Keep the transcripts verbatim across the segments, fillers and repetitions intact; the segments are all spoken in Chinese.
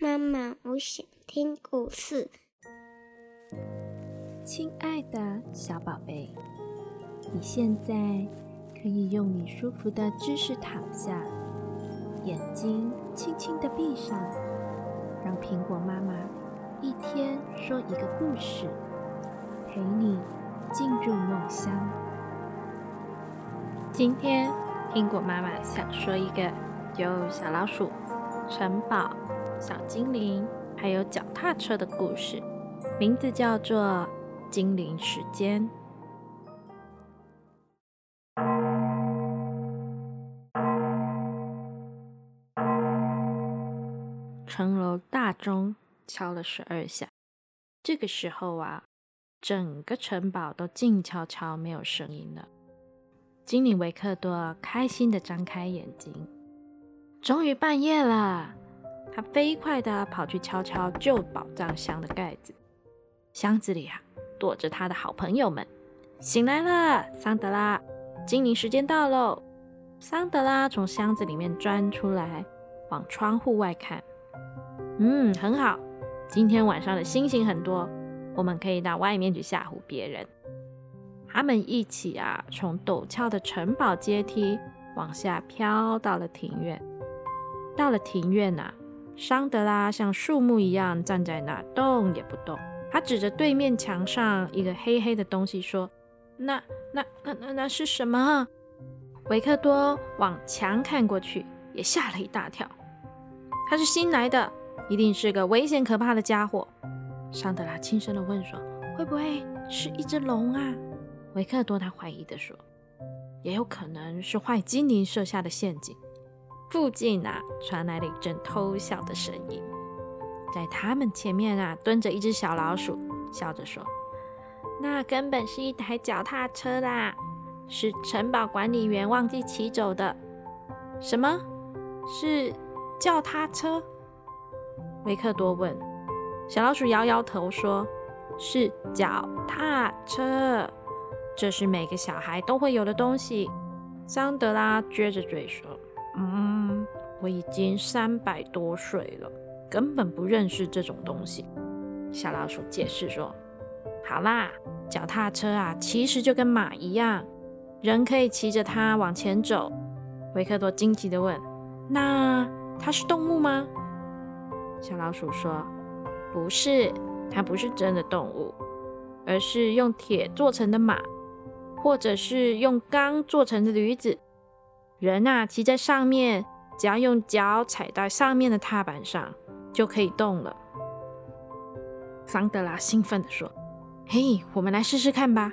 妈妈，我想听故事。亲爱的小宝贝，你现在可以用你舒服的姿势躺下，眼睛轻轻地闭上，让苹果妈妈一天说一个故事，陪你进入梦乡。今天苹果妈妈想说一个有小老鼠、城堡、小精灵还有脚踏车的故事，名字叫做精灵时间。城楼大钟敲了十二下，这个时候啊，整个城堡都静悄悄，没有声音了。精灵维克多开心地张开眼睛，终于半夜了。他飞快地跑去敲敲旧宝藏箱的盖子，箱子里啊躲着他的好朋友们。醒来了，桑德拉，精灵时间到喽！桑德拉从箱子里面钻出来，往窗户外看。嗯，很好，今天晚上的星星很多，我们可以到外面去吓唬别人。他们一起啊，从陡峭的城堡阶梯往下飘到了庭院。到了庭院啊，桑德拉像树木一样站在那，动也不动。他指着对面墙上一个黑黑的东西说：“那、那、那、那、那是什么？”维克多往墙看过去，也吓了一大跳。他是新来的，一定是个危险可怕的家伙。桑德拉轻声地问说：“会不会是一只龙啊？”维克多他怀疑地说：“也有可能是坏精灵设下的陷阱。”附近啊，传来了一阵偷笑的声音。在他们前面啊，蹲着一只小老鼠，笑着说：“那根本是一台脚踏车啦，是城堡管理员忘记骑走的。”“什么？是脚踏车？”维克多问。小老鼠摇摇头说：“是脚踏车，这是每个小孩都会有的东西。”桑德拉撅着嘴说：“嗯。”我已经三百多岁了，根本不认识这种东西。小老鼠解释说：“好啦，脚踏车啊，其实就跟马一样，人可以骑着它往前走。”维克多惊奇地问：“那它是动物吗？”小老鼠说：“不是，它不是真的动物，而是用铁做成的马，或者是用钢做成的驴子。人啊，骑在上面，只要用脚踩到上面的踏板上，就可以动了。”桑德拉兴奋地说：“嘿，我们来试试看吧！”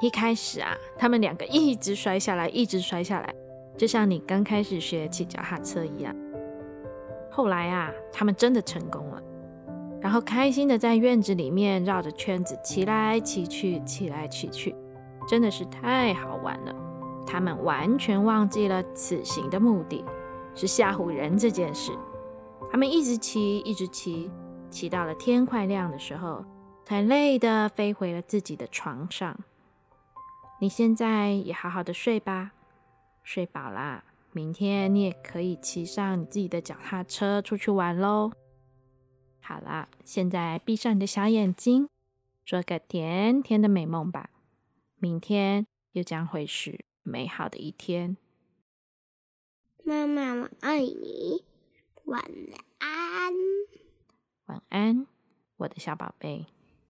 一开始啊，他们两个一直摔下来，一直摔下来，就像你刚开始学骑脚踏车一样。后来啊，他们真的成功了，然后开心地在院子里面绕着圈子骑来骑去，骑来骑去，真的是太好玩了。他们完全忘记了此行的目的是吓唬人这件事。他们一直骑，一直骑，骑到了天快亮的时候，才累得飞回了自己的床上。你现在也好好的睡吧，睡饱啦，明天你也可以骑上你自己的脚踏车出去玩咯。好啦，现在闭上你的小眼睛，做个甜甜的美梦吧，明天又将会是美好的一天。妈妈，我爱你，晚安。晚安，我的小宝贝。